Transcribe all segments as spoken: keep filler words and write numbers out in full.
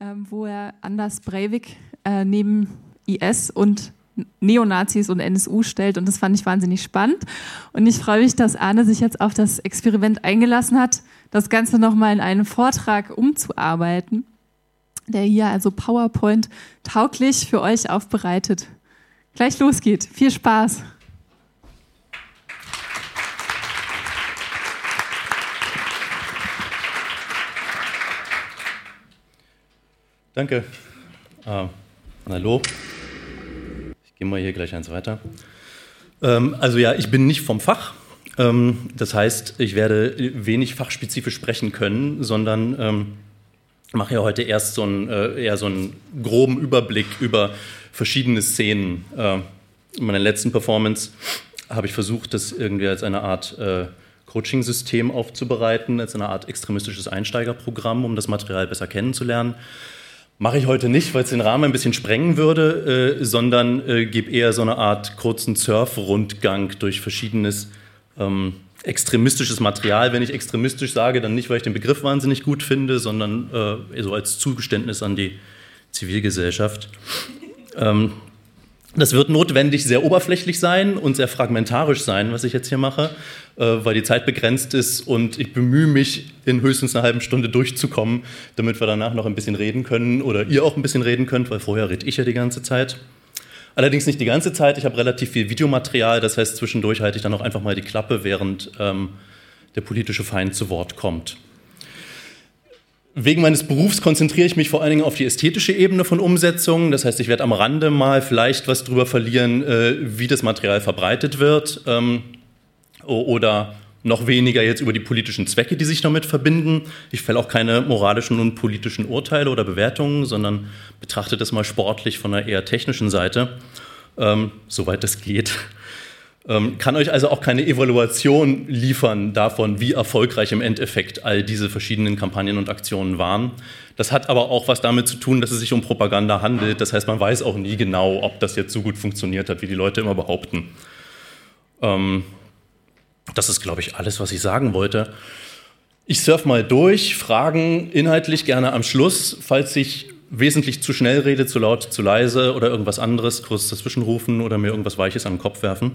ähm, wo er Anders Breivik äh, neben I S und Neonazis und N S U stellt, und das fand ich wahnsinnig spannend. Und ich freue mich, dass Arne sich jetzt auf das Experiment eingelassen hat, das Ganze nochmal in einen Vortrag umzuarbeiten, der hier also PowerPoint tauglich für euch aufbereitet. Gleich los geht. Viel Spaß. Danke. Uh, hallo. Ich gehe mal hier gleich eins weiter. Ähm, also ja, ich bin nicht vom Fach. Ähm, das heißt, ich werde wenig fachspezifisch sprechen können, sondern ähm, mache ja heute erst so einen, äh, eher so einen groben Überblick über verschiedene Szenen. Äh, in meiner letzten Performance habe ich versucht, das irgendwie als eine Art äh, Coaching-System aufzubereiten, als eine Art extremistisches Einsteigerprogramm, um das Material besser kennenzulernen. Mache ich heute nicht, weil es den Rahmen ein bisschen sprengen würde, äh, sondern äh, gebe eher so eine Art kurzen Surf-Rundgang durch verschiedenes ähm, extremistisches Material. Wenn ich extremistisch sage, dann nicht, weil ich den Begriff wahnsinnig gut finde, sondern äh, so als Zugeständnis an die Zivilgesellschaft. Ähm, das wird notwendig sehr oberflächlich sein und sehr fragmentarisch sein, was ich jetzt hier mache, weil die Zeit begrenzt ist und ich bemühe mich, in höchstens einer halben Stunde durchzukommen, damit wir danach noch ein bisschen reden können oder ihr auch ein bisschen reden könnt, weil vorher rede ich ja die ganze Zeit. Allerdings nicht die ganze Zeit, ich habe relativ viel Videomaterial, das heißt, zwischendurch halte ich dann auch einfach mal die Klappe, während ähm, der politische Feind zu Wort kommt. Wegen meines Berufs konzentriere ich mich vor allen Dingen auf die ästhetische Ebene von Umsetzungen. Das heißt, ich werde am Rande mal vielleicht was drüber verlieren, äh, wie das Material verbreitet wird, ähm, oder noch weniger jetzt über die politischen Zwecke, die sich damit verbinden. Ich fälle auch keine moralischen und politischen Urteile oder Bewertungen, sondern betrachte das mal sportlich von einer eher technischen Seite, ähm, soweit das geht. Ähm, kann euch also auch keine Evaluation liefern davon, wie erfolgreich im Endeffekt all diese verschiedenen Kampagnen und Aktionen waren. Das hat aber auch was damit zu tun, dass es sich um Propaganda handelt. Das heißt, man weiß auch nie genau, ob das jetzt so gut funktioniert hat, wie die Leute immer behaupten. Ähm, Das ist, glaube ich, alles, was ich sagen wollte. Ich surf mal durch, Fragen inhaltlich gerne am Schluss. Falls ich wesentlich zu schnell rede, zu laut, zu leise oder irgendwas anderes, kurz dazwischenrufen oder mir irgendwas Weiches an den Kopf werfen.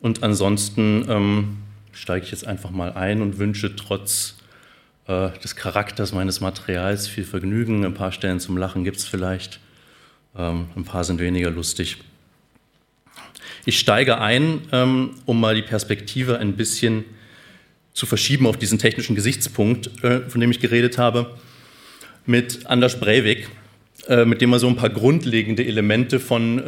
Und ansonsten ähm, steige ich jetzt einfach mal ein und wünsche trotz äh, des Charakters meines Materials viel Vergnügen. Ein paar Stellen zum Lachen gibt es vielleicht, ähm, ein paar sind weniger lustig. Ich steige ein, um mal die Perspektive ein bisschen zu verschieben auf diesen technischen Gesichtspunkt, von dem ich geredet habe, mit Anders Breivik, mit dem wir so ein paar grundlegende Elemente von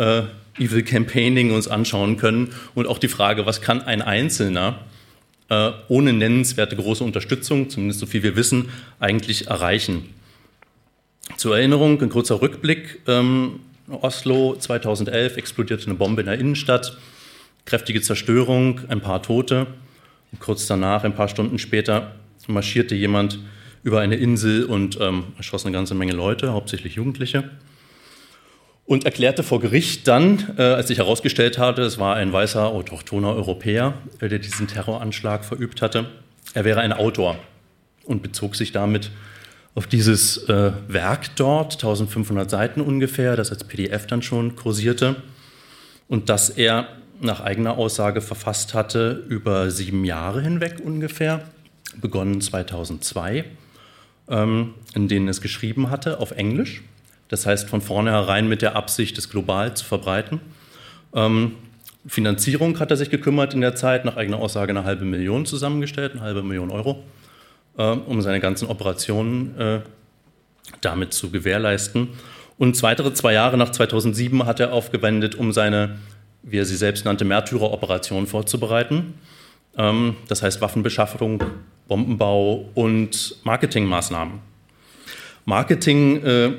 Evil Campaigning uns anschauen können und auch die Frage, was kann ein Einzelner ohne nennenswerte große Unterstützung, zumindest so viel wir wissen, eigentlich erreichen. Zur Erinnerung, ein kurzer Rückblick. Oslo zweitausendelf explodierte eine Bombe in der Innenstadt, kräftige Zerstörung, ein paar Tote. Und kurz danach, ein paar Stunden später, marschierte jemand über eine Insel und ähm, erschoss eine ganze Menge Leute, hauptsächlich Jugendliche. Und erklärte vor Gericht dann, äh, als sich herausgestellt hatte, es war ein weißer, autochthoner Europäer, äh, der diesen Terroranschlag verübt hatte, er wäre ein Autor und bezog sich damit auf dieses äh, Werk dort, eintausendfünfhundert Seiten ungefähr, das als P D F dann schon kursierte und das er nach eigener Aussage verfasst hatte über sieben Jahre hinweg ungefähr, begonnen zweitausendzwei, ähm, in denen es geschrieben hatte auf Englisch, das heißt von vornherein mit der Absicht, es global zu verbreiten. Ähm, Finanzierung hat er sich gekümmert in der Zeit, nach eigener Aussage eine halbe Million zusammengestellt, eine halbe Million Euro. Um seine ganzen Operationen äh, damit zu gewährleisten. Und weitere zwei Jahre nach zweitausendsieben hat er aufgewendet, um seine, wie er sie selbst nannte, Märtyreroperation vorzubereiten. Ähm, das heißt Waffenbeschaffung, Bombenbau und Marketingmaßnahmen. Marketing äh,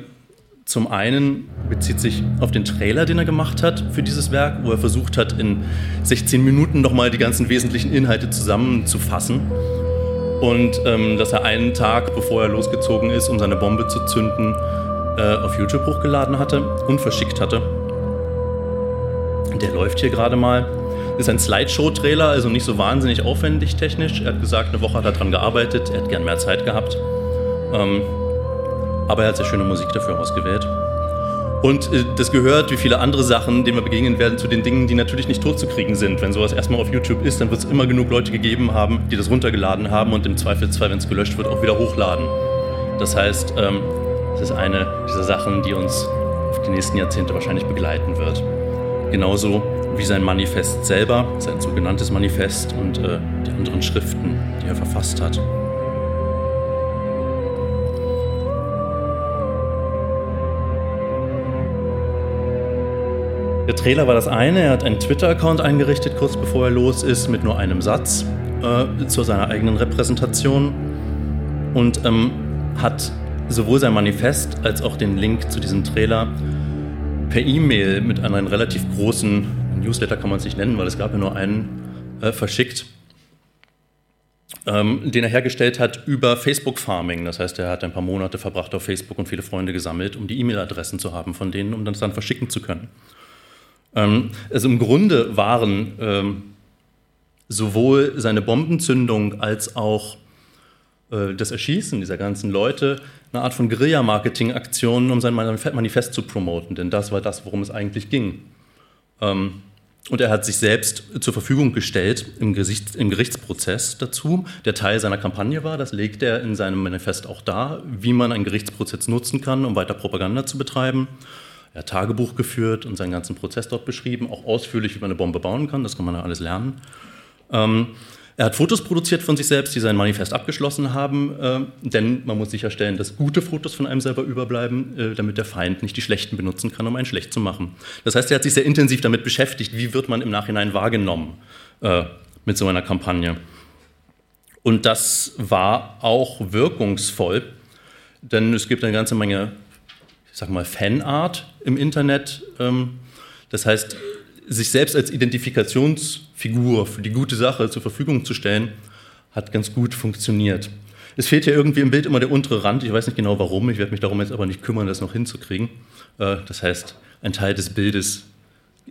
zum einen bezieht sich auf den Trailer, den er gemacht hat für dieses Werk, wo er versucht hat, in sechzehn Minuten nochmal die ganzen wesentlichen Inhalte zusammenzufassen. Und ähm, dass er einen Tag, bevor er losgezogen ist, um seine Bombe zu zünden, äh, auf YouTube hochgeladen hatte und verschickt hatte. Der läuft hier gerade mal. Ist ein Slideshow-Trailer, also nicht so wahnsinnig aufwendig technisch. Er hat gesagt, eine Woche hat er daran gearbeitet, er hätte gern mehr Zeit gehabt. Ähm, aber er hat sehr schöne Musik dafür ausgewählt. Und äh, das gehört, wie viele andere Sachen, denen wir begegnen werden, zu den Dingen, die natürlich nicht totzukriegen sind. Wenn sowas erstmal auf YouTube ist, dann wird es immer genug Leute gegeben haben, die das runtergeladen haben und im Zweifelsfall, wenn es gelöscht wird, auch wieder hochladen. Das heißt, ähm, das ist eine dieser Sachen, die uns auf die nächsten Jahrzehnte wahrscheinlich begleiten wird. Genauso wie sein Manifest selber, sein sogenanntes Manifest und äh, die anderen Schriften, die er verfasst hat. Der Trailer war das eine, er hat einen Twitter-Account eingerichtet, kurz bevor er los ist, mit nur einem Satz äh, zu seiner eigenen Repräsentation und ähm, hat sowohl sein Manifest als auch den Link zu diesem Trailer per E-Mail mit einem relativ großen Newsletter, kann man es nicht nennen, weil es gab ja nur einen, äh, verschickt, ähm, den er hergestellt hat über Facebook-Farming. Das heißt, er hat ein paar Monate verbracht auf Facebook und viele Freunde gesammelt, um die E-Mail-Adressen zu haben von denen, um das dann verschicken zu können. Also im Grunde waren ähm, sowohl seine Bombenzündung als auch äh, das Erschießen dieser ganzen Leute eine Art von Guerilla-Marketing-Aktionen, um sein Manifest zu promoten, denn das war das, worum es eigentlich ging. Ähm, und er hat sich selbst zur Verfügung gestellt im, Gesicht, im Gerichtsprozess dazu, der Teil seiner Kampagne war, das legt er in seinem Manifest auch dar, wie man einen Gerichtsprozess nutzen kann, um weiter Propaganda zu betreiben. Er hat Tagebuch geführt und seinen ganzen Prozess dort beschrieben, auch ausführlich, wie man eine Bombe bauen kann, das kann man ja alles lernen. Ähm, er hat Fotos produziert von sich selbst, die sein Manifest abgeschlossen haben, äh, denn man muss sicherstellen, dass gute Fotos von einem selber überbleiben, äh, damit der Feind nicht die schlechten benutzen kann, um einen schlecht zu machen. Das heißt, er hat sich sehr intensiv damit beschäftigt, wie wird man im Nachhinein wahrgenommen äh, mit so einer Kampagne. Und das war auch wirkungsvoll, denn es gibt eine ganze Menge, ich sag mal, Fanart im Internet, das heißt, sich selbst als Identifikationsfigur für die gute Sache zur Verfügung zu stellen, hat ganz gut funktioniert. Es fehlt ja irgendwie im Bild immer der untere Rand, ich weiß nicht genau warum, ich werde mich darum jetzt aber nicht kümmern, das noch hinzukriegen. Das heißt, ein Teil des Bildes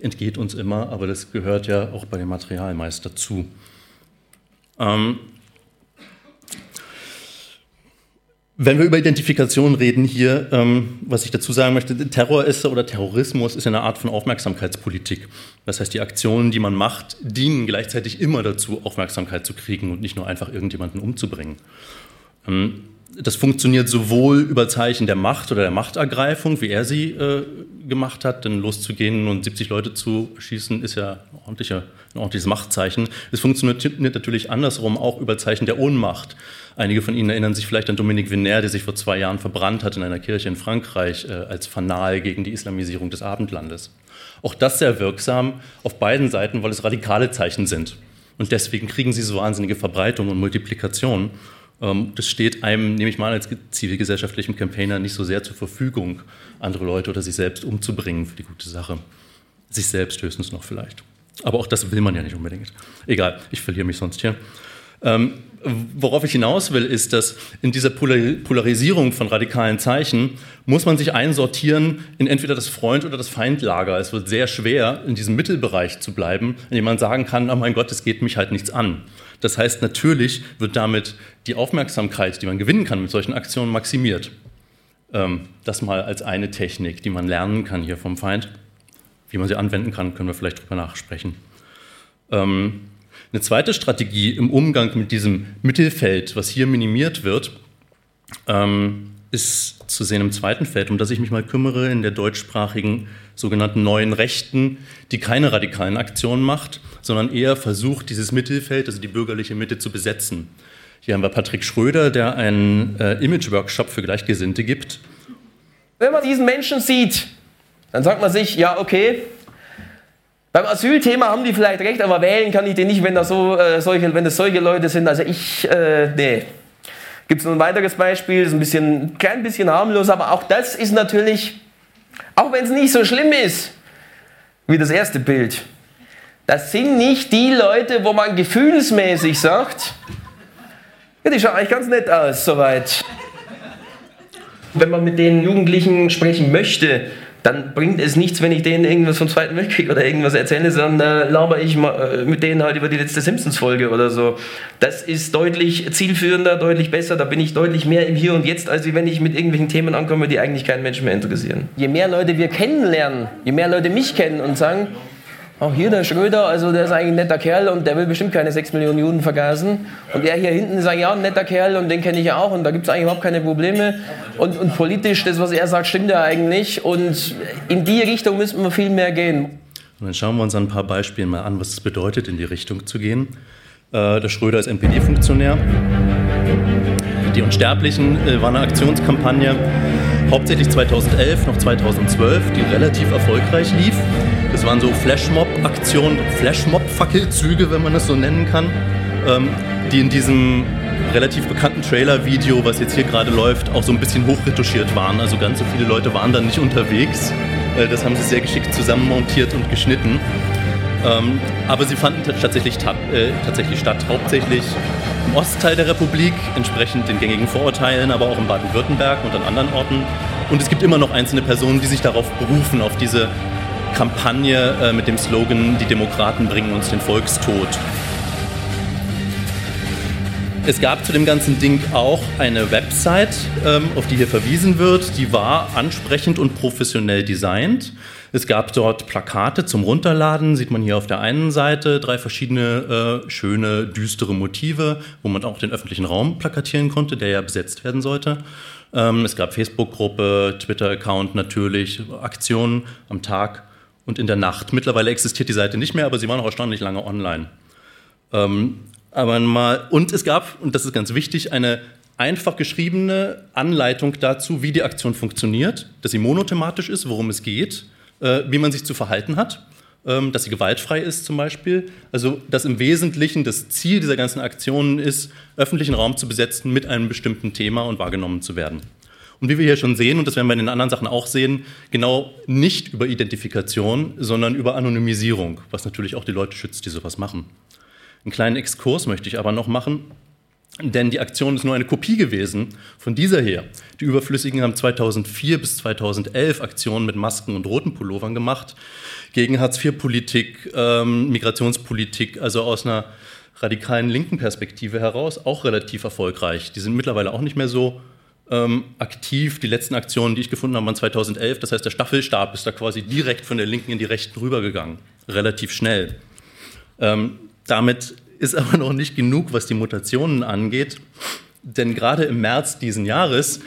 entgeht uns immer, aber das gehört ja auch bei dem Material meist dazu. Ähm, Wenn wir über Identifikation reden hier, ähm, was ich dazu sagen möchte, Terror ist oder Terrorismus ist eine Art von Aufmerksamkeitspolitik. Das heißt, die Aktionen, die man macht, dienen gleichzeitig immer dazu, Aufmerksamkeit zu kriegen und nicht nur einfach irgendjemanden umzubringen. Ähm, das funktioniert sowohl über Zeichen der Macht oder der Machtergreifung, wie er sie äh, gemacht hat, denn loszugehen und siebzig Leute zu schießen, ist ja ein, ordentliche, ein ordentliches Machtzeichen. Es funktioniert natürlich andersrum auch über Zeichen der Ohnmacht. Einige von Ihnen erinnern sich vielleicht an Dominique Venner, der sich vor zwei Jahren verbrannt hat in einer Kirche in Frankreich äh, als Fanal gegen die Islamisierung des Abendlandes. Auch das sehr wirksam auf beiden Seiten, weil es radikale Zeichen sind. Und deswegen kriegen sie so wahnsinnige Verbreitung und Multiplikation. Ähm, das steht einem, nehme ich mal, als zivilgesellschaftlichem Campaigner nicht so sehr zur Verfügung, andere Leute oder sich selbst umzubringen für die gute Sache. Sich selbst höchstens noch vielleicht. Aber auch das will man ja nicht unbedingt. Egal, ich verliere mich sonst hier. Ähm, worauf ich hinaus will, ist, dass in dieser Polarisierung von radikalen Zeichen muss man sich einsortieren in entweder das Freund- oder das Feindlager. Es wird sehr schwer, in diesem Mittelbereich zu bleiben, in dem man sagen kann, oh mein Gott, es geht mich halt nichts an. Das heißt, natürlich wird damit die Aufmerksamkeit, die man gewinnen kann mit solchen Aktionen, maximiert. Ähm, das mal als eine Technik, die man lernen kann hier vom Feind. Wie man sie anwenden kann, können wir vielleicht drüber nachsprechen. Ähm, Eine zweite Strategie im Umgang mit diesem Mittelfeld, was hier minimiert wird, ähm, ist zu sehen im zweiten Feld, um das ich mich mal kümmere, in der deutschsprachigen sogenannten neuen Rechten, die keine radikalen Aktionen macht, sondern eher versucht, dieses Mittelfeld, also die bürgerliche Mitte, zu besetzen. Hier haben wir Patrick Schröder, der einen äh, Image-Workshop für Gleichgesinnte gibt. Wenn man diesen Menschen sieht, dann sagt man sich, ja, okay, beim Asylthema haben die vielleicht recht, aber wählen kann ich den nicht, wenn das, so, äh, solche, wenn das solche Leute sind. Also ich, äh, nee. Gibt es noch ein weiteres Beispiel, ist ein bisschen, klein bisschen harmlos, aber auch das ist natürlich, auch wenn es nicht so schlimm ist, wie das erste Bild. Das sind nicht die Leute, wo man gefühlsmäßig sagt, ja, die schauen eigentlich ganz nett aus, soweit. Wenn man mit den Jugendlichen sprechen möchte, dann bringt es nichts, wenn ich denen irgendwas vom Zweiten Weltkrieg oder irgendwas erzähle, sondern äh, laber ich mal, äh, mit denen halt über die letzte Simpsons-Folge oder so. Das ist deutlich zielführender, deutlich besser, da bin ich deutlich mehr im Hier und Jetzt, als wenn ich mit irgendwelchen Themen ankomme, die eigentlich keinen Menschen mehr interessieren. Je mehr Leute wir kennenlernen, je mehr Leute mich kennen und sagen, auch hier der Schröder, also der ist eigentlich ein netter Kerl und der will bestimmt keine sechs Millionen Juden vergasen. Und der hier hinten sagt, ja, ein netter Kerl und den kenne ich ja auch und da gibt es eigentlich überhaupt keine Probleme. Und, und politisch, das, was er sagt, stimmt ja eigentlich. Und in die Richtung müssen wir viel mehr gehen. Und dann schauen wir uns ein paar Beispiele mal an, was es bedeutet, in die Richtung zu gehen. Äh, der Schröder ist N P D-Funktionär. Die Unsterblichen äh, war eine Aktionskampagne, hauptsächlich zweitausendelf, noch zweitausendzwölf, die relativ erfolgreich lief. Das waren so Flashmob-Aktionen, Flashmob-Fackelzüge, wenn man das so nennen kann, ähm, die in diesem relativ bekannten Trailer-Video, was jetzt hier gerade läuft, auch so ein bisschen hochretuschiert waren. Also ganz so viele Leute waren dann nicht unterwegs. Äh, das haben sie sehr geschickt zusammenmontiert und geschnitten. Ähm, aber sie fanden t- tatsächlich, ta- äh, tatsächlich statt, hauptsächlich im Ostteil der Republik, entsprechend den gängigen Vorurteilen, aber auch in Baden-Württemberg und an anderen Orten. Und es gibt immer noch einzelne Personen, die sich darauf berufen, auf diese Kampagne äh, mit dem Slogan, die Demokraten bringen uns den Volkstod. Es gab zu dem ganzen Ding auch eine Website, ähm, auf die hier verwiesen wird, die war ansprechend und professionell designt. Es gab dort Plakate zum Runterladen, sieht man hier auf der einen Seite, drei verschiedene äh, schöne, düstere Motive, wo man auch den öffentlichen Raum plakatieren konnte, der ja besetzt werden sollte. Ähm, es gab Facebook-Gruppe, Twitter-Account natürlich, Aktionen am Tag und in der Nacht. Mittlerweile existiert die Seite nicht mehr, aber sie war noch erstaunlich lange online. Ähm, aber mal, und es gab, und das ist ganz wichtig, eine einfach geschriebene Anleitung dazu, wie die Aktion funktioniert, dass sie monothematisch ist, worum es geht, wie man sich zu verhalten hat, dass sie gewaltfrei ist zum Beispiel. Also dass im Wesentlichen das Ziel dieser ganzen Aktionen ist, öffentlichen Raum zu besetzen mit einem bestimmten Thema und wahrgenommen zu werden. Und wie wir hier schon sehen, und das werden wir in den anderen Sachen auch sehen, genau nicht über Identifikation, sondern über Anonymisierung, was natürlich auch die Leute schützt, die sowas machen. Einen kleinen Exkurs möchte ich aber noch machen, denn die Aktion ist nur eine Kopie gewesen von dieser hier. Die Überflüssigen haben zweitausendvier bis zweitausendelf Aktionen mit Masken und roten Pullovern gemacht, gegen Hartz-vier-Politik, ähm, Migrationspolitik, also aus einer radikalen linken Perspektive heraus, auch relativ erfolgreich. Die sind mittlerweile auch nicht mehr so ähm, aktiv. Die letzten Aktionen, die ich gefunden habe, waren zweitausendelf. Das heißt, der Staffelstab ist da quasi direkt von der Linken in die Rechten rübergegangen, relativ schnell. Ähm, damit... Ist aber noch nicht genug, was die Mutationen angeht, denn gerade im März diesen Jahres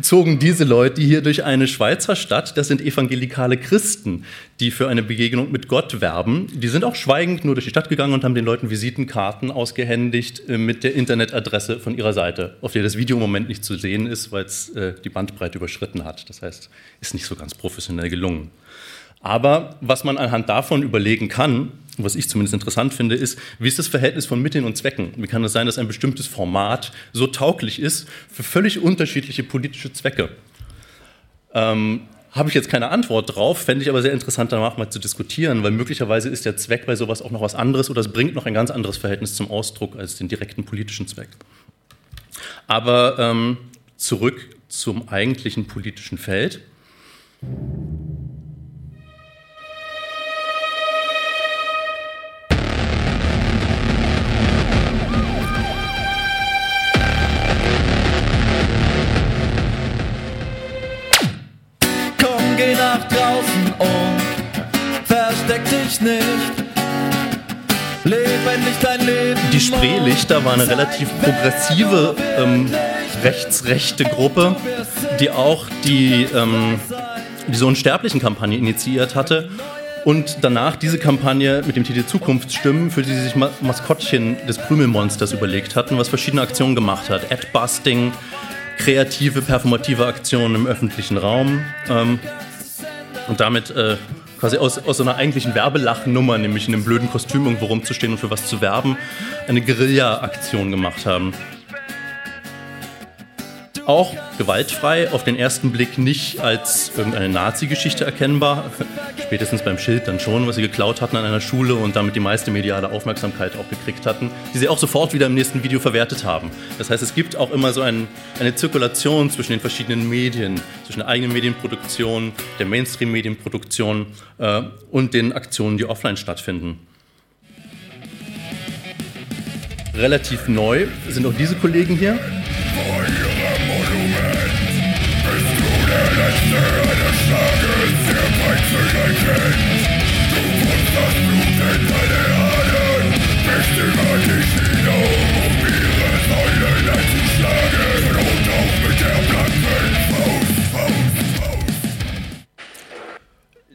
zogen diese Leute hier durch eine Schweizer Stadt, das sind evangelikale Christen, die für eine Begegnung mit Gott werben. Die sind auch schweigend nur durch die Stadt gegangen und haben den Leuten Visitenkarten ausgehändigt mit der Internetadresse von ihrer Seite, auf der das Video im Moment nicht zu sehen ist, weil es die Bandbreite überschritten hat. Das heißt, ist nicht so ganz professionell gelungen. Aber was man anhand davon überlegen kann, was ich zumindest interessant finde, ist, wie ist das Verhältnis von Mitteln und Zwecken? Wie kann es sein, dass ein bestimmtes Format so tauglich ist für völlig unterschiedliche politische Zwecke? Ähm, habe ich jetzt keine Antwort drauf, fände ich aber sehr interessant, danach mal zu diskutieren, weil möglicherweise ist der Zweck bei sowas auch noch was anderes oder es bringt noch ein ganz anderes Verhältnis zum Ausdruck als den direkten politischen Zweck. Aber ähm, zurück zum eigentlichen politischen Feld. Geh nach draußen und versteck dich nicht. Leb endlich dein Leben. Die Spree-Lichter war eine relativ progressive ähm, rechtsrechte Gruppe, die auch die, ähm, die So Unsterblichen Kampagne initiiert hatte und danach diese Kampagne mit dem Titel Zukunftsstimmen, für die sie sich Ma- Maskottchen des Krümelmonsters überlegt hatten, was verschiedene Aktionen gemacht hat. Ad-Busting, kreative, performative Aktionen im öffentlichen Raum ähm, und damit äh, quasi aus, aus so einer eigentlichen Werbelachnummer, nämlich in einem blöden Kostüm irgendwo rumzustehen und für was zu werben, eine Guerilla-Aktion gemacht haben. ist auch gewaltfrei, auf den ersten Blick nicht als irgendeine Nazi-Geschichte erkennbar, spätestens beim Schild dann schon, was sie geklaut hatten an einer Schule und damit die meiste mediale Aufmerksamkeit auch gekriegt hatten, die sie auch sofort wieder im nächsten Video verwertet haben. Das heißt, es gibt auch immer so ein, eine Zirkulation zwischen den verschiedenen Medien, zwischen der eigenen Medienproduktion, der Mainstream-Medienproduktion äh, und den Aktionen, die offline stattfinden. Relativ neu sind auch diese Kollegen hier.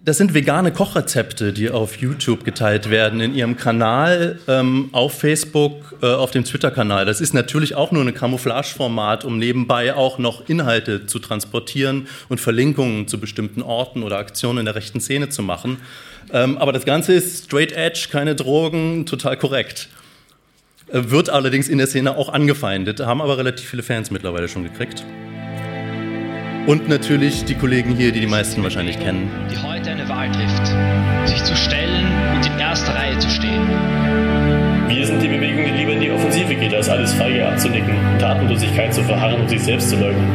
Das sind vegane Kochrezepte, die auf YouTube geteilt werden, in ihrem Kanal, ähm, auf Facebook, äh, auf dem Twitter-Kanal. Das ist natürlich auch nur ein Camouflage-Format, um nebenbei auch noch Inhalte zu transportieren und Verlinkungen zu bestimmten Orten oder Aktionen in der rechten Szene zu machen. Ähm, aber das Ganze ist straight edge, keine Drogen, total korrekt. Äh, wird allerdings in der Szene auch angefeindet, haben aber relativ viele Fans mittlerweile schon gekriegt. Und natürlich die Kollegen hier, die die meisten wahrscheinlich kennen. Die heute eine Wahl trifft, sich zu stellen und in erster Reihe zu stehen. Wir sind die Bewegung, die lieber in die Offensive geht, als alles feige abzunicken, Tatenlosigkeit zu verharren und sich selbst zu leugnen.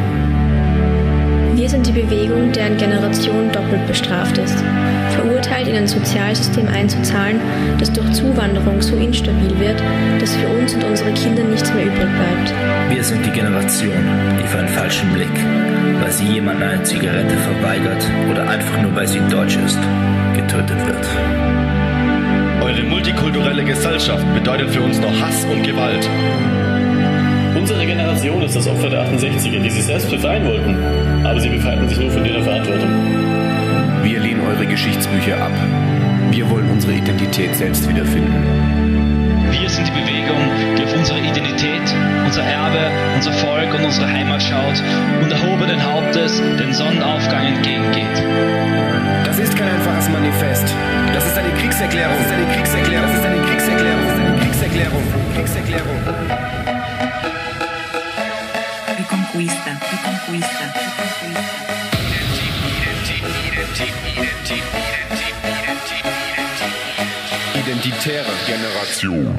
Wir sind die Bewegung, deren Generation doppelt bestraft ist, verurteilt in ein Sozialsystem einzuzahlen, das durch Zuwanderung so instabil wird, dass für uns und unsere Kinder nichts mehr übrig bleibt. Wir sind die Generation, die für einen falschen Blick, weil sie jemandem eine Zigarette verweigert oder einfach nur weil sie deutsch ist, getötet wird. Eure multikulturelle Gesellschaft bedeutet für uns noch Hass und Gewalt. Unsere Generation ist das Opfer der achtundsechziger, die sich selbst befreien wollten, aber sie befreiten sich nur von ihrer Verantwortung. Wir lehnen eure Geschichtsbücher ab. Wir wollen unsere Identität selbst wiederfinden. Wir sind die Bewegung, die auf unsere Identität, unser Erbe, unser Volk und unsere Heimat schaut und erhobenen Hauptes den Sonnenaufgang entgegengeht. Das ist kein einfaches Manifest. Das ist eine Kriegserklärung. Das ist eine Kriegserklärung. Das ist eine Kriegserklärung. Das ist eine Kriegserklärung. Kriegserklärung. Reconquista. Reconquista. Identitäre Generation.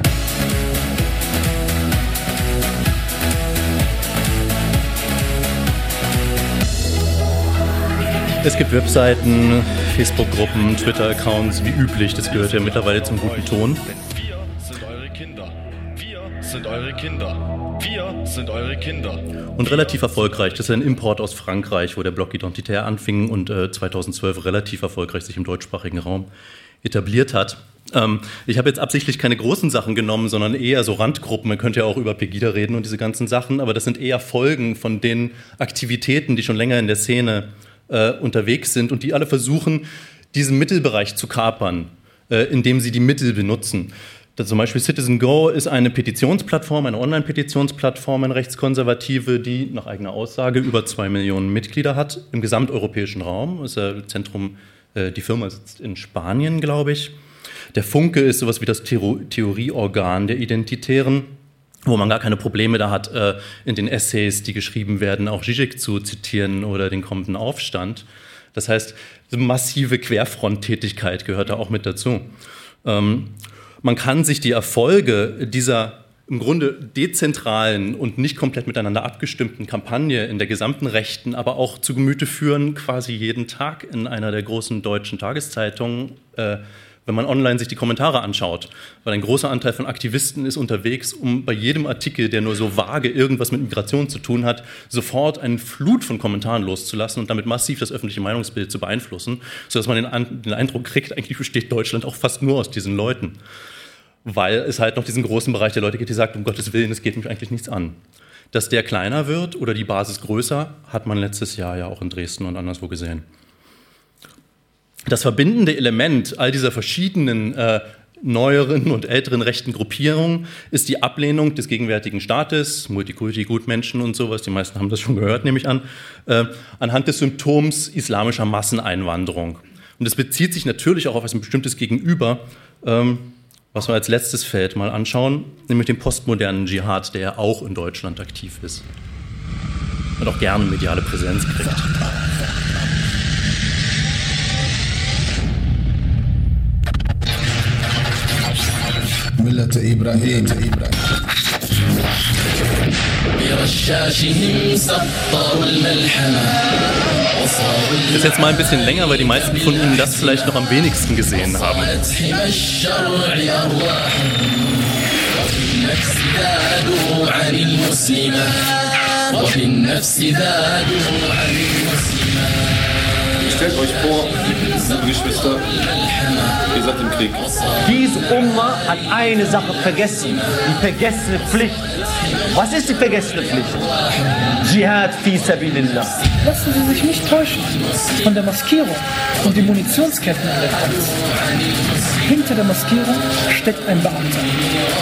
Es gibt Webseiten, Facebook-Gruppen, Twitter-Accounts, wie üblich, das gehört ja mittlerweile zum guten Ton. Wir sind eure Kinder. Wir sind eure Kinder. Wir sind eure Kinder. Und relativ erfolgreich, das ist ein Import aus Frankreich, wo der Blog Identitär anfing und äh, zweitausendzwölf relativ erfolgreich sich im deutschsprachigen Raum etabliert hat. Ähm, ich habe jetzt absichtlich keine großen Sachen genommen, sondern eher so Randgruppen. Man könnte ja auch über Pegida reden und diese ganzen Sachen, aber das sind eher Folgen von den Aktivitäten, die schon länger in der Szene äh, unterwegs sind und die alle versuchen, diesen Mittelbereich zu kapern, äh, indem sie die Mittel benutzen. Das zum Beispiel Citizen Go ist eine Petitionsplattform, eine Online-Petitionsplattform, eine rechtskonservative, die nach eigener Aussage über zwei Millionen Mitglieder hat im gesamteuropäischen Raum. Das ist ein Zentrum. Die Firma sitzt in Spanien, glaube ich. Der Funke ist sowas wie das Theorieorgan der Identitären, wo man gar keine Probleme da hat, in den Essays, die geschrieben werden, auch Zizek zu zitieren oder den kommenden Aufstand. Das heißt, massive Querfronttätigkeit gehört da auch mit dazu. Man kann sich die Erfolge dieser im Grunde dezentralen und nicht komplett miteinander abgestimmten Kampagne in der gesamten Rechten, aber auch zu Gemüte führen, quasi jeden Tag in einer der großen deutschen Tageszeitungen, äh, wenn man online sich die Kommentare anschaut. Weil ein großer Anteil von Aktivisten ist unterwegs, um bei jedem Artikel, der nur so vage irgendwas mit Migration zu tun hat, sofort eine Flut von Kommentaren loszulassen und damit massiv das öffentliche Meinungsbild zu beeinflussen, sodass man den, An- den Eindruck kriegt, eigentlich besteht Deutschland auch fast nur aus diesen Leuten. Weil es halt noch diesen großen Bereich der Leute gibt, die sagt, um Gottes Willen, es geht mich eigentlich nichts an. Dass der kleiner wird oder die Basis größer, hat man letztes Jahr ja auch in Dresden und anderswo gesehen. Das verbindende Element all dieser verschiedenen äh, neueren und älteren rechten Gruppierungen ist die Ablehnung des gegenwärtigen Staates, Multikulti, Gutmenschen und sowas, die meisten haben das schon gehört, nehme ich an, äh, anhand des Symptoms islamischer Masseneinwanderung. Und das bezieht sich natürlich auch auf ein bestimmtes Gegenüber, ähm, was wir als letztes Feld mal anschauen, nämlich den postmodernen Dschihad, der ja auch in Deutschland aktiv ist. und auch gerne mediale Präsenz kriegt. Das ist jetzt mal ein bisschen länger, weil die meisten von Ihnen das vielleicht noch am wenigsten gesehen haben. Stellt euch vor, liebe Geschwister, ihr seid im Krieg. Diese Umma hat eine Sache vergessen, die vergessene Pflicht. Was ist die vergessene Pflicht? Dschihad fi sabilillah. Lassen Sie sich nicht täuschen von der Maskierung und den Munitionsketten an der Front. Hinter der Maskierung steckt ein Beamter.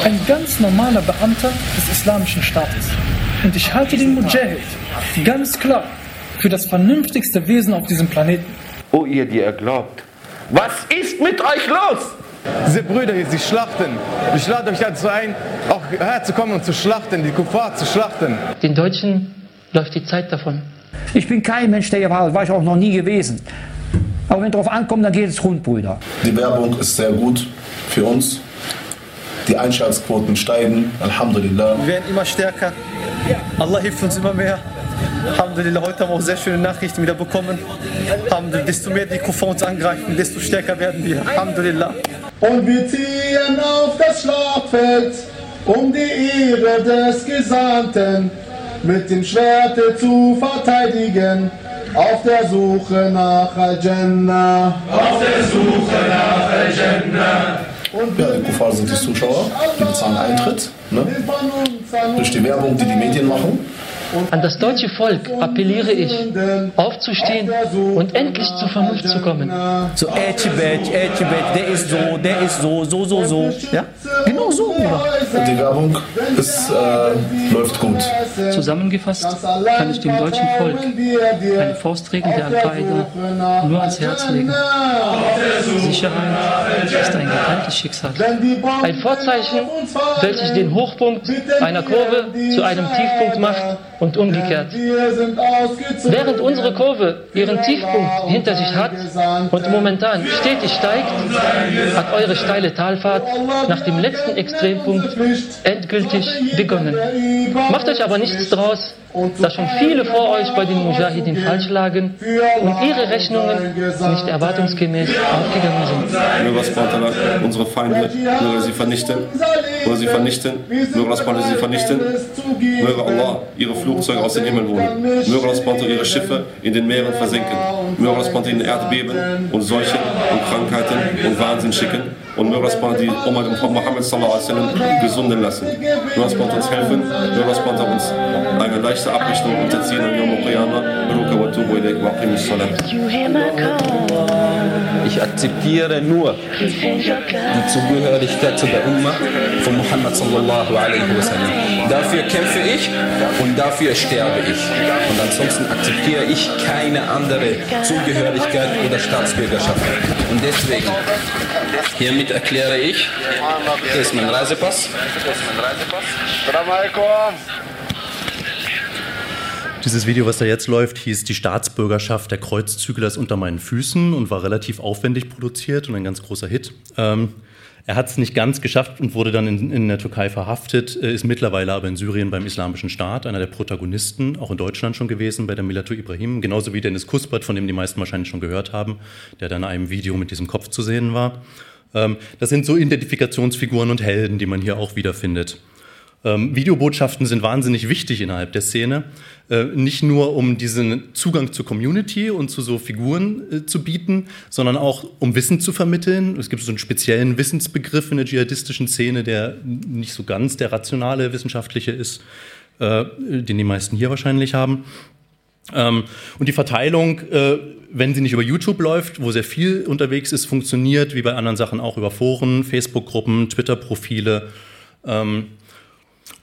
Ein ganz normaler Beamter des Islamischen Staates. Und ich halte den Mujahid ganz klar für das vernünftigste Wesen auf diesem Planeten. Oh ihr, die ihr glaubt, was ist mit euch los? Diese Brüder hier, sie schlachten. Ich lade euch dazu ein, auch herzukommen und zu schlachten, die Kuffar zu schlachten. Den Deutschen läuft die Zeit davon. Ich bin kein Mensch, der Gewalt, war ich auch noch nie gewesen. Aber wenn drauf ankommt, dann geht es rund, Brüder. Die Werbung ist sehr gut für uns. Die Einschaltquoten steigen, Alhamdulillah. Wir werden immer stärker. Allah hilft uns immer mehr. Alhamdulillah, heute haben wir auch sehr schöne Nachrichten wieder bekommen. Alhamdulillah, desto mehr die Kuffar uns angreifen, desto stärker werden wir. Alhamdulillah. Und wir ziehen auf das Schlachtfeld, um die Ehre des Gesandten mit dem Schwerte zu verteidigen. Auf der Suche nach Al-Jannah. Auf der Suche nach Al-Jannah. Ja, die Kuffar sind die Zuschauer, die bezahlen Eintritt, ne? Durch die Werbung, die die Medien machen. An das deutsche Volk appelliere ich, aufzustehen und endlich zur Vernunft zu kommen. So, Echebet, Echebet, der ist so, der ist so, so, so, so. Ja? Genau so, Bruder. Die Werbung ist, äh, läuft gut. Zusammengefasst kann ich dem deutschen Volk eine Faustregel der Al-Qaida nur ans Herz legen. Sicherheit ist ein geteiltes Schicksal. Ein Vorzeichen, welches den Hochpunkt einer Kurve zu einem Tiefpunkt macht. Und umgekehrt. Während unsere Kurve ihren Tiefpunkt hinter sich hat und momentan stetig steigt, hat eure steile Talfahrt nach dem letzten Extrempunkt endgültig begonnen. Macht euch aber nichts draus, da schon viele vor euch bei den Mujahidin falsch lagen und ihre Rechnungen nicht erwartungsgemäß aufgegangen sind. Nur Raspantala, unsere Feinde, möge sie vernichten, möge sie vernichten, möge Raspantala sie vernichten, möge Allah ihre Flugzeuge aus den Himmel holen, möge Raspantala ihre Schiffe in den Meeren versinken, möge Raspantala ihnen Erdbeben und Seuchen und Krankheiten und Wahnsinn schicken und möge Raspantala die Umma Muhammad sallallahu alaihi wa sallam gesunden lassen. Möge Raspantala uns helfen, möge Raspantala uns eine leichte Abrechnung unterziehen am Yom Qiyamah. Ich akzeptiere nur die Zugehörigkeit zu der Ummah von Muhammad sallallahu alaihi wa sallam. Dafür kämpfe ich und dafür sterbe ich. Und ansonsten akzeptiere ich keine andere Zugehörigkeit oder Staatsbürgerschaft. Und deswegen, hiermit erkläre ich, das ist mein Reisepass. Assalamu alaikum. Dieses Video, was da jetzt läuft, hieß Die Staatsbürgerschaft der Kreuzzügler ist unter meinen Füßen und war relativ aufwendig produziert und ein ganz großer Hit. Ähm, er hat es nicht ganz geschafft und wurde dann in, in der Türkei verhaftet, ist mittlerweile aber in Syrien beim Islamischen Staat, einer der Protagonisten, auch in Deutschland schon gewesen, bei der Milatu Ibrahim, genauso wie Dennis Kuspert, von dem die meisten wahrscheinlich schon gehört haben, der dann in einem Video mit diesem Kopf zu sehen war. Ähm, das sind so Identifikationsfiguren und Helden, die man hier auch wiederfindet. Ähm, Videobotschaften sind wahnsinnig wichtig innerhalb der Szene, äh, nicht nur um diesen Zugang zur Community und zu so Figuren äh, zu bieten, sondern auch um Wissen zu vermitteln. Es gibt so einen speziellen Wissensbegriff in der dschihadistischen Szene, der nicht so ganz der rationale wissenschaftliche ist, äh, den die meisten hier wahrscheinlich haben. Ähm, und die Verteilung, äh, wenn sie nicht über YouTube läuft, wo sehr viel unterwegs ist, funktioniert, wie bei anderen Sachen auch über Foren, Facebook-Gruppen, Twitter-Profile, ähm,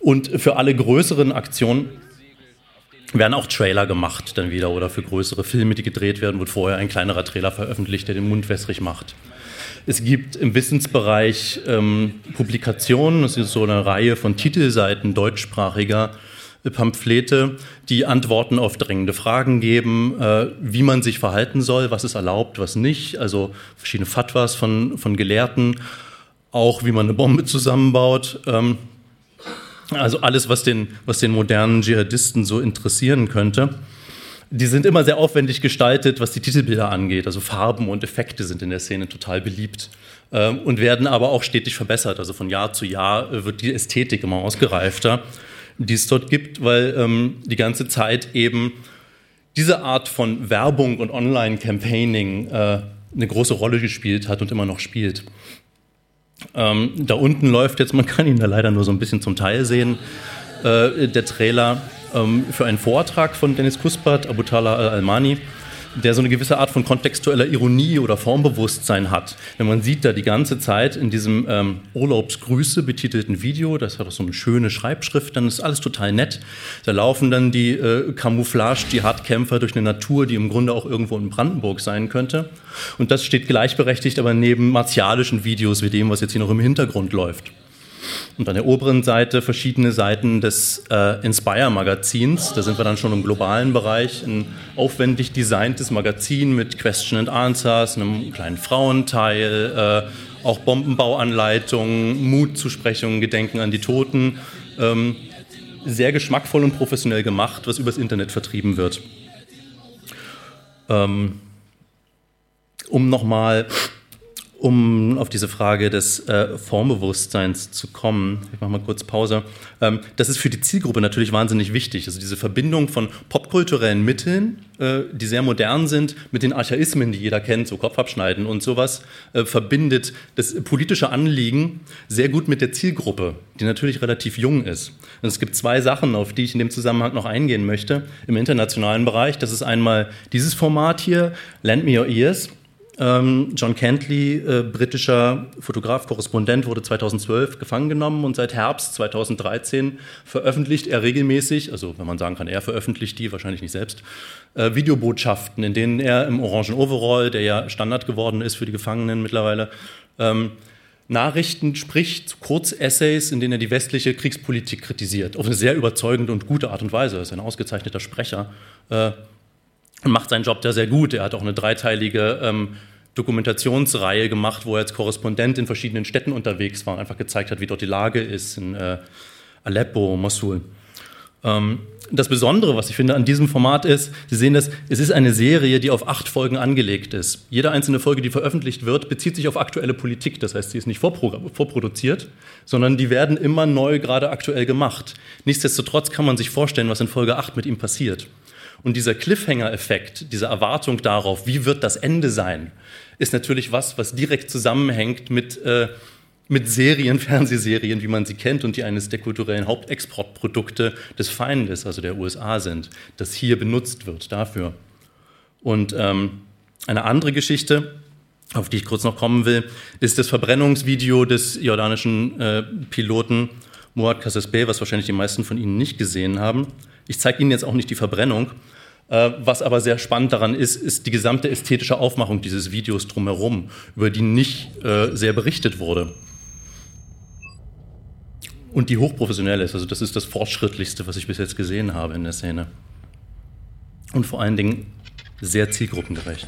und für alle größeren Aktionen werden auch Trailer gemacht dann wieder oder für größere Filme, die gedreht werden, wird vorher ein kleinerer Trailer veröffentlicht, der den Mund wässrig macht. Es gibt im Wissensbereich ähm, Publikationen, das ist so eine Reihe von Titelseiten deutschsprachiger Pamphlete, die Antworten auf drängende Fragen geben, äh, wie man sich verhalten soll, was ist erlaubt, was nicht, also verschiedene Fatwas von, von Gelehrten, auch wie man eine Bombe zusammenbaut. Ähm, also alles, was den, was den modernen Dschihadisten so interessieren könnte. Die sind immer sehr aufwendig gestaltet, was die Titelbilder angeht. Also Farben und Effekte sind in der Szene total beliebt äh, und werden aber auch stetig verbessert. Also von Jahr zu Jahr wird die Ästhetik immer ausgereifter, die es dort gibt, weil ähm, die ganze Zeit eben diese Art von Werbung und Online-Campaigning äh, eine große Rolle gespielt hat und immer noch spielt. Ähm, da unten läuft jetzt, man kann ihn da leider nur so ein bisschen zum Teil sehen, äh, der Trailer ähm, für einen Vortrag von Dennis Kuspert, Abutala Al-Almani, der so eine gewisse Art von kontextueller Ironie oder Formbewusstsein hat. Denn man sieht da die ganze Zeit in diesem ähm, Urlaubsgrüße betitelten Video, das hat auch so eine schöne Schreibschrift, dann ist alles total nett. Da laufen dann die äh, Camouflage-Dschihad-Kämpfer durch eine Natur, die im Grunde auch irgendwo in Brandenburg sein könnte. Und das steht gleichberechtigt, aber neben martialischen Videos wie dem, was jetzt hier noch im Hintergrund läuft. Und an der oberen Seite verschiedene Seiten des äh, Inspire-Magazins. Da sind wir dann schon im globalen Bereich. Ein aufwendig designtes Magazin mit Question and Answers, einem kleinen Frauenteil, äh, auch Bombenbauanleitungen, Mutzusprechungen, Gedenken an die Toten. Ähm, sehr geschmackvoll und professionell gemacht, was übers Internet vertrieben wird. Ähm, um nochmal... Um auf diese Frage des äh, Formbewusstseins zu kommen, ich mache mal kurz Pause, ähm, das ist für die Zielgruppe natürlich wahnsinnig wichtig. Also diese Verbindung von popkulturellen Mitteln, äh, die sehr modern sind, mit den Archaismen, die jeder kennt, so Kopf abschneiden und sowas, äh, verbindet das politische Anliegen sehr gut mit der Zielgruppe, die natürlich relativ jung ist. Und es gibt zwei Sachen, auf die ich in dem Zusammenhang noch eingehen möchte, im internationalen Bereich. Das ist einmal dieses Format hier, Lend Me Your Ears. John Kentley, äh, britischer Fotograf, Korrespondent, wurde zweitausendzwölf gefangen genommen und seit Herbst zweitausenddreizehn veröffentlicht er regelmäßig, also wenn man sagen kann, er veröffentlicht die, wahrscheinlich nicht selbst, äh, Videobotschaften, in denen er im orangen Overall, der ja Standard geworden ist für die Gefangenen mittlerweile, ähm, Nachrichten spricht, Kurzessays, in denen er die westliche Kriegspolitik kritisiert, auf eine sehr überzeugende und gute Art und Weise. Er ist ein ausgezeichneter Sprecher äh, und macht seinen Job da sehr gut. Er hat auch eine dreiteilige ähm, Dokumentationsreihe gemacht, wo er als Korrespondent in verschiedenen Städten unterwegs war und einfach gezeigt hat, wie dort die Lage ist, in äh, Aleppo, Mosul. Ähm, das Besondere, was ich finde an diesem Format ist, Sie sehen das, es ist eine Serie, die auf acht Folgen angelegt ist. Jede einzelne Folge, die veröffentlicht wird, bezieht sich auf aktuelle Politik. Das heißt, sie ist nicht vorpro- vorproduziert, sondern die werden immer neu, gerade aktuell gemacht. Nichtsdestotrotz kann man sich vorstellen, was in Folge acht mit ihm passiert. Und dieser Cliffhanger-Effekt, diese Erwartung darauf, wie wird das Ende sein, ist natürlich was, was direkt zusammenhängt mit, äh, mit Serien, Fernsehserien, wie man sie kennt und die eines der kulturellen Hauptexportprodukte des Feindes, also der U S A sind, das hier benutzt wird dafür. Und ähm, eine andere Geschichte, auf die ich kurz noch kommen will, ist das Verbrennungsvideo des jordanischen äh, Piloten Muad Kassasbeh, was wahrscheinlich die meisten von Ihnen nicht gesehen haben. Ich zeige Ihnen jetzt auch nicht die Verbrennung. Äh, was aber sehr spannend daran ist, ist die gesamte ästhetische Aufmachung dieses Videos drumherum, über die nicht äh, sehr berichtet wurde. Und die hochprofessionell ist. Also das ist das Fortschrittlichste, was ich bis jetzt gesehen habe in der Szene. Und vor allen Dingen sehr zielgruppengerecht.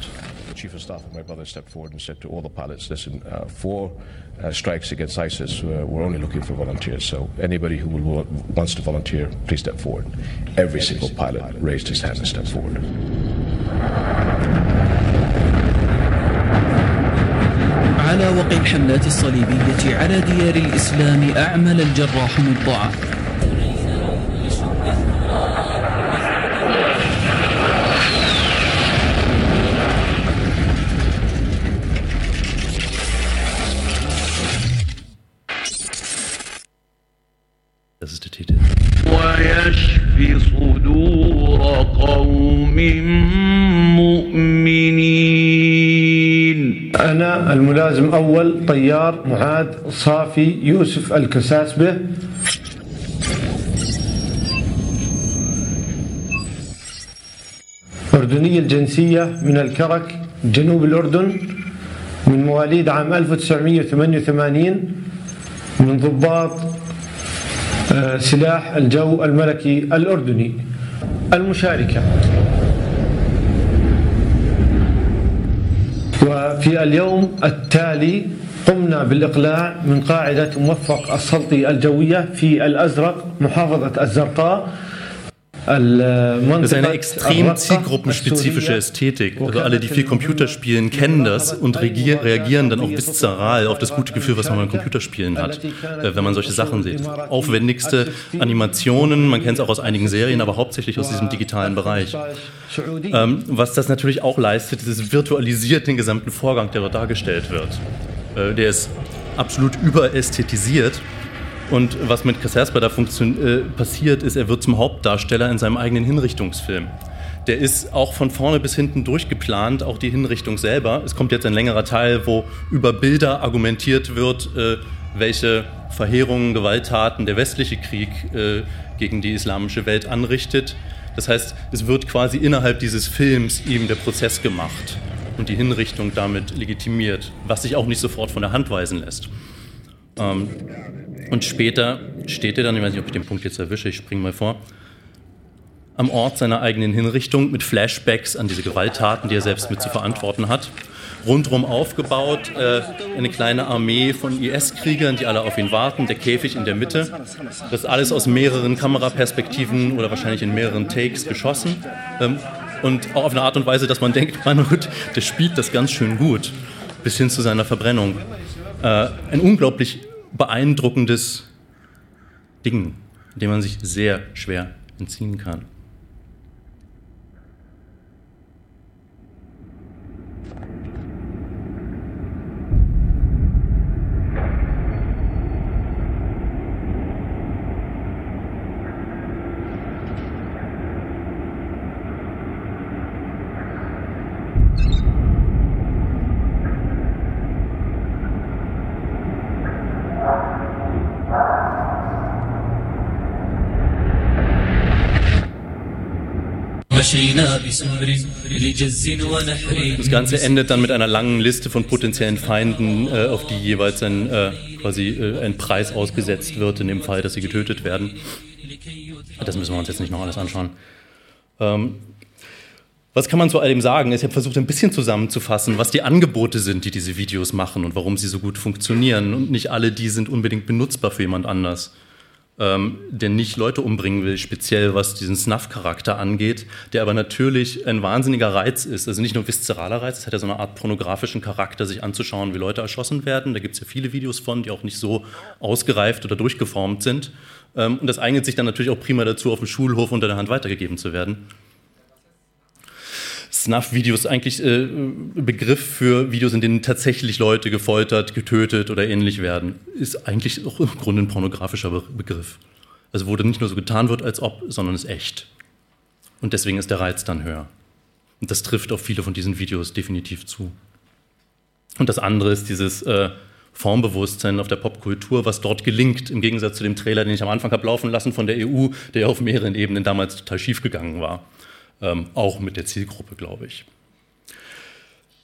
Chief of Staff of my brother stepped forward and said to all the pilots, listen, uh, four uh, strikes against ISIS, uh, we're only looking for volunteers, so anybody who will, wants to volunteer, please step forward. Every, Every single, single pilot, pilot raised his hand and stepped forward. على وقع الحملات الصليبية على ديار الإسلام أعمل الجراح مطاع. Das ist der Titel. أنا الملازم الأول طيار معاد صافي يوسف الكساسبة. أردني الجنسية من الكرك جنوب الأردن من مواليد عام ألف وتسعمائة وثمانية وثمانين من ضباط سلاح الجو الملكي الأردني المشاركة. وفي اليوم التالي قمنا بالإقلاع من قاعدة موفق السلطي الجوية في الأزرق محافظة الزرقاء. Das ist eine extrem zielgruppenspezifische Ästhetik. Also alle, die viel Computer spielen, kennen das und reagier- reagieren dann auch viszeral auf das gute Gefühl, was man beim Computerspielen hat, wenn man solche Sachen sieht. Aufwendigste Animationen, man kennt es auch aus einigen Serien, aber hauptsächlich aus diesem digitalen Bereich. Ähm, was das natürlich auch leistet, ist, es virtualisiert den gesamten Vorgang, der dort dargestellt wird. Äh, der ist absolut überästhetisiert. Und was mit Kassasbeh da funktio- äh, passiert ist, er wird zum Hauptdarsteller in seinem eigenen Hinrichtungsfilm. Der ist auch von vorne bis hinten durchgeplant, auch die Hinrichtung selber. Es kommt jetzt ein längerer Teil, wo über Bilder argumentiert wird, äh, welche Verheerungen, Gewalttaten der westliche Krieg äh, gegen die islamische Welt anrichtet. Das heißt, es wird quasi innerhalb dieses Films eben der Prozess gemacht und die Hinrichtung damit legitimiert, was sich auch nicht sofort von der Hand weisen lässt. Ähm, Und später steht er dann, ich weiß nicht, ob ich den Punkt jetzt erwische, ich springe mal vor, am Ort seiner eigenen Hinrichtung mit Flashbacks an diese Gewalttaten, die er selbst mit zu verantworten hat. Rundrum aufgebaut, äh, eine kleine Armee von I S-Kriegern, die alle auf ihn warten, der Käfig in der Mitte. Das alles aus mehreren Kameraperspektiven oder wahrscheinlich in mehreren Takes geschossen. Ähm, und auch auf eine Art und Weise, dass man denkt, man, der spielt das ganz schön gut, bis hin zu seiner Verbrennung. Äh, ein unglaublich beeindruckendes Ding, dem man sich sehr schwer entziehen kann. Das Ganze endet dann mit einer langen Liste von potenziellen Feinden, äh, auf die jeweils ein, äh, quasi, äh, ein Preis ausgesetzt wird, in dem Fall, dass sie getötet werden. Das müssen wir uns jetzt nicht noch alles anschauen. Ähm, was kann man zu all dem sagen? Ich habe versucht, ein bisschen zusammenzufassen, was die Angebote sind, die diese Videos machen und warum sie so gut funktionieren. Und nicht alle die sind unbedingt benutzbar für jemand anders. Ähm, der nicht Leute umbringen will, speziell was diesen Snuff-Charakter angeht, der aber natürlich ein wahnsinniger Reiz ist, also nicht nur viszeraler Reiz, es hat ja so eine Art pornografischen Charakter, sich anzuschauen, wie Leute erschossen werden, da gibt es ja viele Videos von, die auch nicht so ausgereift oder durchgeformt sind, ähm, und das eignet sich dann natürlich auch prima dazu, auf dem Schulhof unter der Hand weitergegeben zu werden. Snuff-Videos, eigentlich äh, Begriff für Videos, in denen tatsächlich Leute gefoltert, getötet oder ähnlich werden, ist eigentlich auch im Grunde ein pornografischer Begriff. Also wo dann nicht nur so getan wird, als ob, sondern ist echt. Und deswegen ist der Reiz dann höher. Und das trifft auf viele von diesen Videos definitiv zu. Und das andere ist dieses äh, Formbewusstsein auf der Popkultur, was dort gelingt, im Gegensatz zu dem Trailer, den ich am Anfang habe laufen lassen von der E U, der auf mehreren Ebenen damals total schief gegangen war. Ähm, auch mit der Zielgruppe, glaube ich.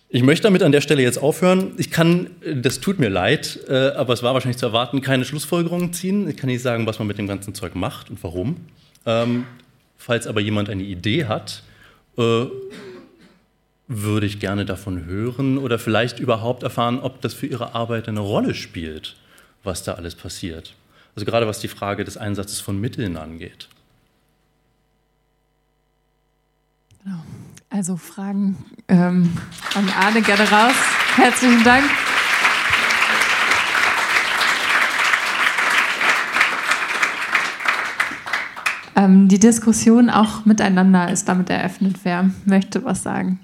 Ich möchte damit an der Stelle jetzt aufhören. Ich kann, das tut mir leid, äh, aber es war wahrscheinlich zu erwarten, keine Schlussfolgerungen ziehen. Ich kann nicht sagen, was man mit dem ganzen Zeug macht und warum. Ähm, falls aber jemand eine Idee hat, äh, würde ich gerne davon hören oder vielleicht überhaupt erfahren, ob das für Ihre Arbeit eine Rolle spielt, was da alles passiert. Also gerade was die Frage des Einsatzes von Mitteln angeht. Also Fragen ähm, an Arne gerne raus. Herzlichen Dank. Ähm, die Diskussion auch miteinander ist damit eröffnet. Wer möchte was sagen?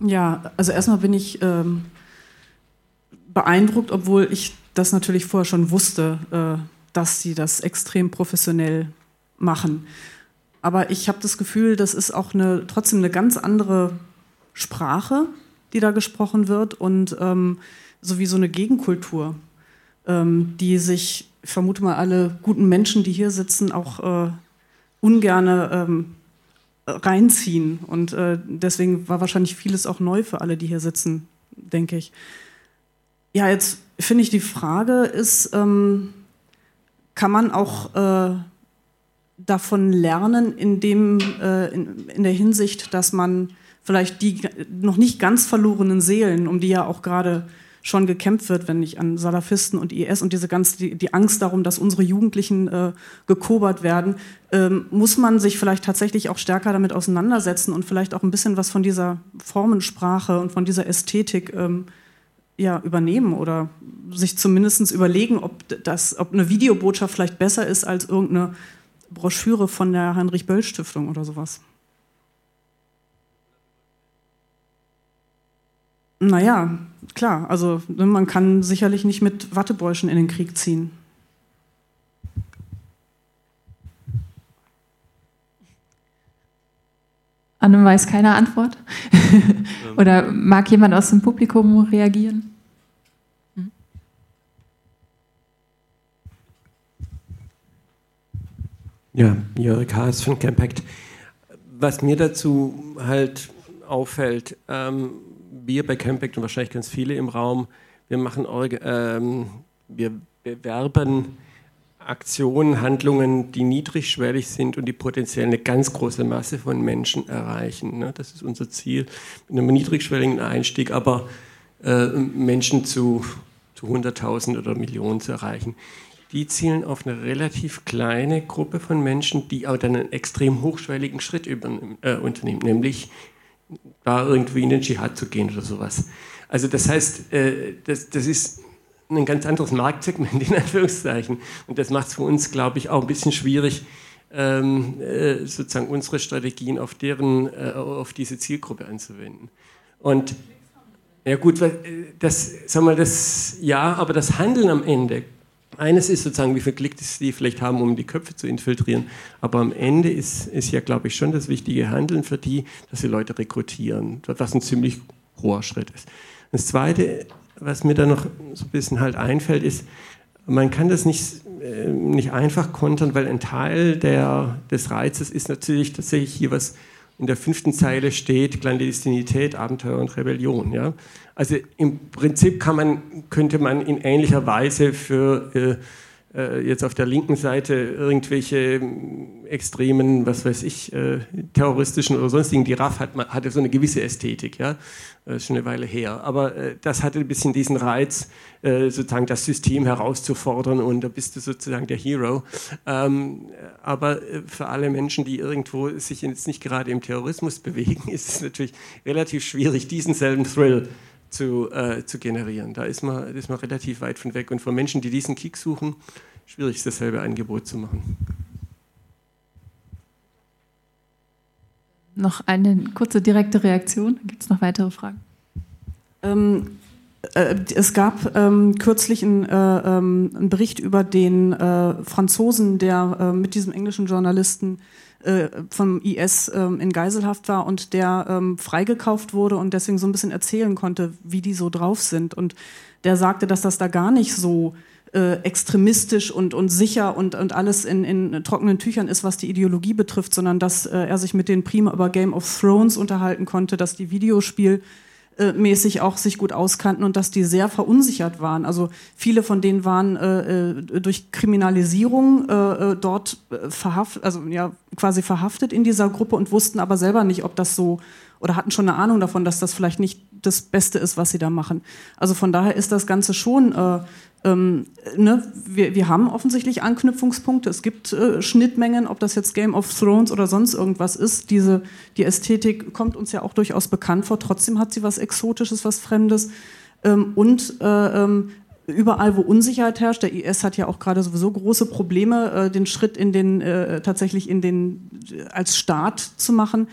Ja, also erstmal bin ich ähm, beeindruckt, obwohl ich das natürlich vorher schon wusste, äh, dass sie das extrem professionell machen. Aber ich habe das Gefühl, das ist auch eine, trotzdem eine ganz andere Sprache, die da gesprochen wird und ähm, so wie so eine Gegenkultur, ähm, die sich, ich vermute mal, alle guten Menschen, die hier sitzen, auch äh, ungerne ähm, reinziehen. Und äh, deswegen war wahrscheinlich vieles auch neu für alle, die hier sitzen, denke ich. Ja, jetzt finde ich, die Frage ist, ähm, kann man auch äh, davon lernen, in, dem, äh, in, in der Hinsicht, dass man vielleicht die noch nicht ganz verlorenen Seelen, um die ja auch gerade schon gekämpft wird, wenn ich an Salafisten und I S und diese ganze, die, die Angst darum, dass unsere Jugendlichen äh, gekobert werden, ähm, muss man sich vielleicht tatsächlich auch stärker damit auseinandersetzen und vielleicht auch ein bisschen was von dieser Formensprache und von dieser Ästhetik ähm, ja, übernehmen oder sich zumindest überlegen, ob, das, ob eine Videobotschaft vielleicht besser ist als irgendeine Broschüre von der Heinrich-Böll-Stiftung oder sowas. Naja, klar, also man kann sicherlich nicht mit Wattebäuschen in den Krieg ziehen. Anne weiß keine Antwort. Oder mag jemand aus dem Publikum reagieren? Hm? Ja, Jörg Haas von Campact. Was mir dazu halt auffällt, ähm, wir bei Campact und wahrscheinlich ganz viele im Raum, wir machen, ähm, wir bewerben Aktionen, Handlungen, die niedrigschwellig sind und die potenziell eine ganz große Masse von Menschen erreichen. Ne? Das ist unser Ziel, mit einem niedrigschwelligen Einstieg, aber äh, Menschen zu, zu hunderttausend oder Millionen zu erreichen. Die zielen auf eine relativ kleine Gruppe von Menschen, die aber dann einen extrem hochschwelligen Schritt übernehmen, äh, unternehmen, nämlich da irgendwie in den Dschihad zu gehen oder sowas. Also das heißt, äh, das, das ist ein ganz anderes Marktsegment in Anführungszeichen. Und das macht es für uns, glaube ich, auch ein bisschen schwierig, ähm, äh, sozusagen unsere Strategien auf deren, äh, auf diese Zielgruppe anzuwenden. Und ja gut, das, sagen wir das, ja, aber das Handeln am Ende, eines ist sozusagen, wie viel Klick die vielleicht haben, um die Köpfe zu infiltrieren. Aber am Ende ist, ist ja, glaube ich, schon das wichtige Handeln für die, dass sie Leute rekrutieren, was ein ziemlich hoher Schritt ist. Das Zweite, was mir da noch so ein bisschen halt einfällt, ist, man kann das nicht, äh, nicht einfach kontern, weil ein Teil der, des Reizes ist natürlich tatsächlich hier, was in der fünften Zeile steht, Clandestinität, Abenteuer und Rebellion. Ja? Also im Prinzip kann man, könnte man in ähnlicher Weise für äh, äh, jetzt auf der linken Seite irgendwelche extremen, was weiß ich, äh, terroristischen oder sonstigen, die R A F hat, man, hatte so eine gewisse Ästhetik, ja, äh, schon eine Weile her. Aber äh, das hatte ein bisschen diesen Reiz, äh, sozusagen das System herauszufordern und da bist du sozusagen der Hero. Ähm, aber äh, für alle Menschen, die irgendwo sich jetzt nicht gerade im Terrorismus bewegen, ist es natürlich relativ schwierig, diesen selben Thrill zu, äh, zu generieren. Da ist man, ist man relativ weit von weg. Und für Menschen, die diesen Kick suchen, schwierig ist, dasselbe Angebot zu machen. Noch eine kurze direkte Reaktion. Gibt es noch weitere Fragen? Ähm, äh, es gab ähm, kürzlich einen, äh, ähm, einen Bericht über den äh, Franzosen, der äh, mit diesem englischen Journalisten äh, vom I S äh, in Geiselhaft war und der äh, freigekauft wurde und deswegen so ein bisschen erzählen konnte, wie die so drauf sind. Und der sagte, dass das da gar nicht so Äh, extremistisch und, und sicher und, und alles in, in trockenen Tüchern ist, was die Ideologie betrifft, sondern dass äh, er sich mit denen prima über Game of Thrones unterhalten konnte, dass die videospielmäßig äh, auch sich gut auskannten und dass die sehr verunsichert waren. Also viele von denen waren äh, äh, durch Kriminalisierung äh, dort verhaft, also ja quasi verhaftet in dieser Gruppe und wussten aber selber nicht, ob das so, oder hatten schon eine Ahnung davon, dass das vielleicht nicht das Beste ist, was sie da machen. Also von daher ist das Ganze schon äh, Ähm, ne, wir, wir haben offensichtlich Anknüpfungspunkte. Es gibt äh, Schnittmengen, ob das jetzt Game of Thrones oder sonst irgendwas ist. Diese, die Ästhetik kommt uns ja auch durchaus bekannt vor. Trotzdem hat sie was Exotisches, was Fremdes. Ähm, und äh, ähm, überall, wo Unsicherheit herrscht, der I S hat ja auch gerade sowieso große Probleme, äh, den Schritt in den, äh, tatsächlich in den, als Staat zu machen.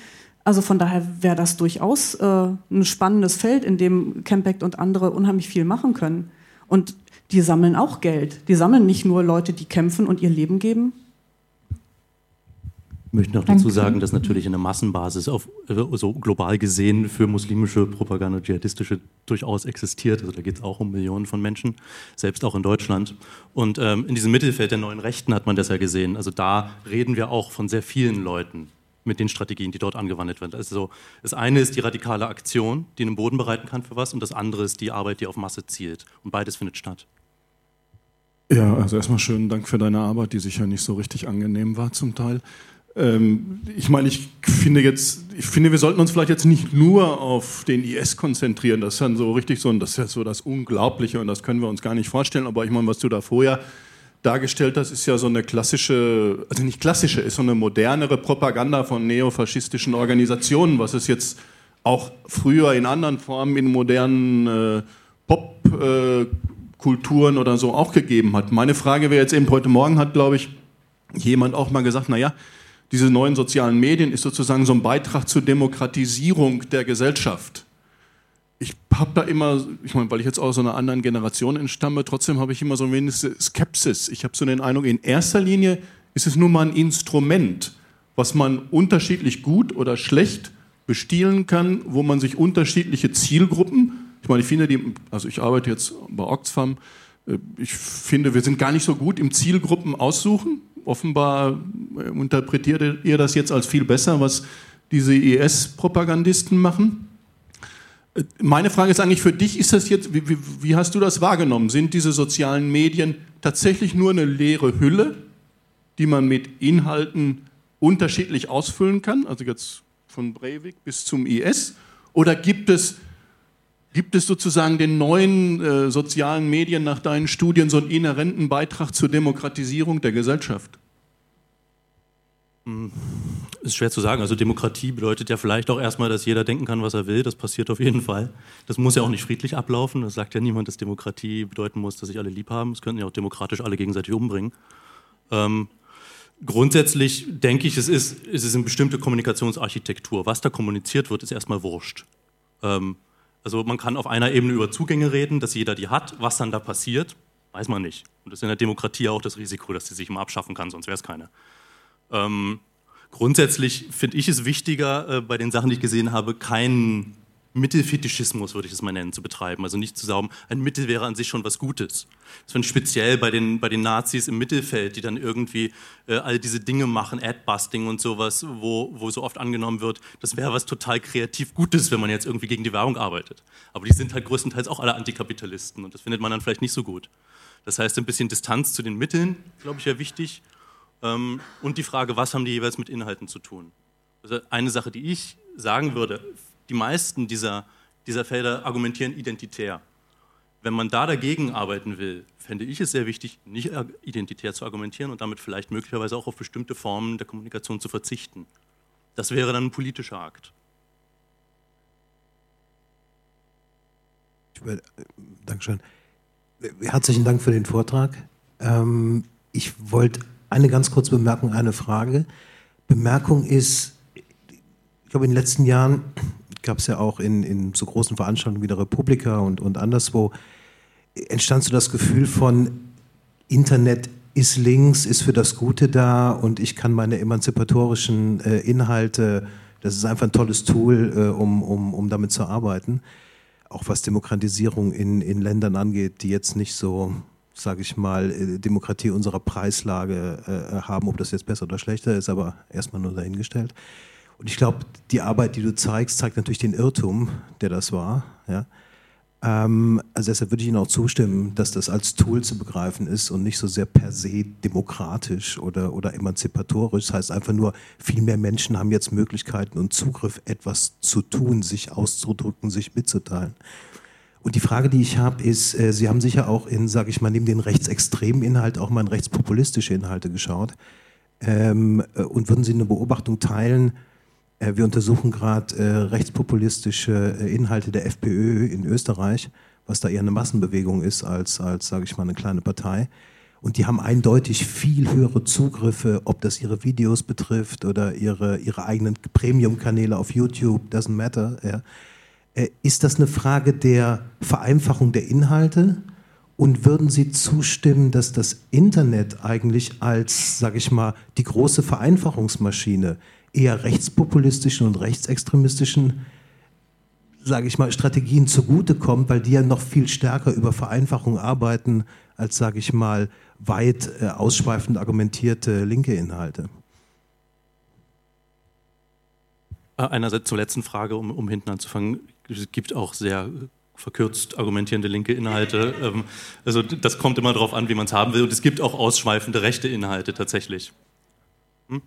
Also von daher wäre das durchaus äh, ein spannendes Feld, in dem Campact und andere unheimlich viel machen können. Und die sammeln auch Geld. Die sammeln nicht nur Leute, die kämpfen und ihr Leben geben. Ich möchte noch dazu sagen, dass natürlich eine Massenbasis auf, so global gesehen für muslimische Propaganda, dschihadistische durchaus existiert. Also da geht es auch um Millionen von Menschen, selbst auch in Deutschland. Und ähm, in diesem Mittelfeld der neuen Rechten hat man das ja gesehen. Also da reden wir auch von sehr vielen Leuten, mit den Strategien, die dort angewandt werden. Also das eine ist die radikale Aktion, die einen Boden bereiten kann für was, und das andere ist die Arbeit, die auf Masse zielt. Und beides findet statt. Ja, also erstmal schönen Dank für deine Arbeit, die sicher nicht so richtig angenehm war zum Teil. Ähm, ich meine, ich finde jetzt, ich finde, wir sollten uns vielleicht jetzt nicht nur auf den I S konzentrieren. Das ist dann so richtig so, das ist ja so das Unglaubliche und das können wir uns gar nicht vorstellen. Aber ich meine, was du da vorher dargestellt hast, ist ja so eine klassische, also nicht klassische, ist so eine modernere Propaganda von neofaschistischen Organisationen, was es jetzt auch früher in anderen Formen in modernen äh, Pop äh, Kulturen oder so auch gegeben hat. Meine Frage wäre jetzt eben, heute Morgen hat, glaube ich, jemand auch mal gesagt, naja, diese neuen sozialen Medien ist sozusagen so ein Beitrag zur Demokratisierung der Gesellschaft. Ich habe da immer, ich meine, weil ich jetzt aus so einer anderen Generation entstamme, trotzdem habe ich immer so ein wenig Skepsis. Ich habe so den Eindruck, in erster Linie ist es nur mal ein Instrument, was man unterschiedlich gut oder schlecht bestielen kann, wo man sich unterschiedliche Zielgruppen, ich meine, ich finde, die, also ich arbeite jetzt bei Oxfam, ich finde, wir sind gar nicht so gut im Zielgruppen aussuchen. Offenbar interpretiert ihr das jetzt als viel besser, was diese I S-Propagandisten machen. Meine Frage ist eigentlich für dich, ist das jetzt, wie, wie, wie hast du das wahrgenommen? Sind diese sozialen Medien tatsächlich nur eine leere Hülle, die man mit Inhalten unterschiedlich ausfüllen kann? Also jetzt von Breivik bis zum I S? Oder gibt es... Gibt es sozusagen den neuen äh, sozialen Medien nach deinen Studien so einen inhärenten Beitrag zur Demokratisierung der Gesellschaft? Ist schwer zu sagen. Also Demokratie bedeutet ja vielleicht auch erstmal, dass jeder denken kann, was er will. Das passiert auf jeden Fall. Das muss ja auch nicht friedlich ablaufen. Das sagt ja niemand, dass Demokratie bedeuten muss, dass sich alle lieb haben. Es könnten ja auch demokratisch alle gegenseitig umbringen. Ähm, grundsätzlich denke ich, es ist, es ist eine bestimmte Kommunikationsarchitektur. Was da kommuniziert wird, ist erstmal wurscht. Ähm, Also man kann auf einer Ebene über Zugänge reden, dass jeder die hat. Was dann da passiert, weiß man nicht. Und das ist in der Demokratie auch das Risiko, dass sie sich immer abschaffen kann, sonst wäre es keine. Ähm, grundsätzlich finde ich es wichtiger, äh, bei den Sachen, die ich gesehen habe, keinen Mittelfetischismus, würde ich es mal nennen, zu betreiben. Also nicht zu sagen, ein Mittel wäre an sich schon was Gutes. Das finde ich speziell bei den, bei den Nazis im Mittelfeld, die dann irgendwie äh, all diese Dinge machen, Adbusting und sowas, wo, wo so oft angenommen wird, das wäre was total kreativ Gutes, wenn man jetzt irgendwie gegen die Werbung arbeitet. Aber die sind halt größtenteils auch alle Antikapitalisten und das findet man dann vielleicht nicht so gut. Das heißt, ein bisschen Distanz zu den Mitteln, glaube ich, ja wichtig. Ähm, und die Frage, was haben die jeweils mit Inhalten zu tun? Also eine Sache, die ich sagen würde, die meisten dieser, dieser Felder argumentieren identitär. Wenn man da dagegen arbeiten will, fände ich es sehr wichtig, nicht identitär zu argumentieren und damit vielleicht möglicherweise auch auf bestimmte Formen der Kommunikation zu verzichten. Das wäre dann ein politischer Akt. Dankeschön. Herzlichen Dank für den Vortrag. Ich wollte eine ganz kurze Bemerkung, eine Frage. Bemerkung ist, ich glaube, in den letzten Jahren gab es ja auch in, in so großen Veranstaltungen wie der Republika und, und anderswo, entstand so das Gefühl von Internet ist links, ist für das Gute da und ich kann meine emanzipatorischen äh, Inhalte, das ist einfach ein tolles Tool, äh, um, um, um damit zu arbeiten, auch was Demokratisierung in, in Ländern angeht, die jetzt nicht so, sage ich mal, äh, Demokratie unserer Preislage äh, haben, ob das jetzt besser oder schlechter ist, aber erstmal nur dahingestellt. Und ich glaube, die Arbeit, die du zeigst, zeigt natürlich den Irrtum, der das war. Ja? Ähm, also deshalb würde ich Ihnen auch zustimmen, dass das als Tool zu begreifen ist und nicht so sehr per se demokratisch oder, oder emanzipatorisch. Das heißt einfach nur, viel mehr Menschen haben jetzt Möglichkeiten und Zugriff, etwas zu tun, sich auszudrücken, sich mitzuteilen. Und die Frage, die ich habe, ist, äh, Sie haben sicher auch in, sage ich mal, neben den rechtsextremen Inhalten auch mal in rechtspopulistische Inhalte geschaut. Ähm, äh, und würden Sie eine Beobachtung teilen? Wir untersuchen gerade äh, rechtspopulistische äh, Inhalte der F P Ö in Österreich, was da eher eine Massenbewegung ist als, als sage ich mal, eine kleine Partei. Und die haben eindeutig viel höhere Zugriffe, ob das ihre Videos betrifft oder ihre, ihre eigenen Premium-Kanäle auf YouTube, doesn't matter. Ja. Äh, ist das eine Frage der Vereinfachung der Inhalte? Und würden Sie zustimmen, dass das Internet eigentlich als, sage ich mal, die große Vereinfachungsmaschine eher rechtspopulistischen und rechtsextremistischen, sage ich mal, Strategien zugutekommt, weil die ja noch viel stärker über Vereinfachung arbeiten als, sage ich mal, weit äh, ausschweifend argumentierte linke Inhalte? einerseits zur letzten Frage, um, um hinten anzufangen. Es gibt auch sehr verkürzt argumentierende linke Inhalte. Ähm, also das kommt immer darauf an, wie man es haben will. Und es gibt auch ausschweifende rechte Inhalte tatsächlich. Hm?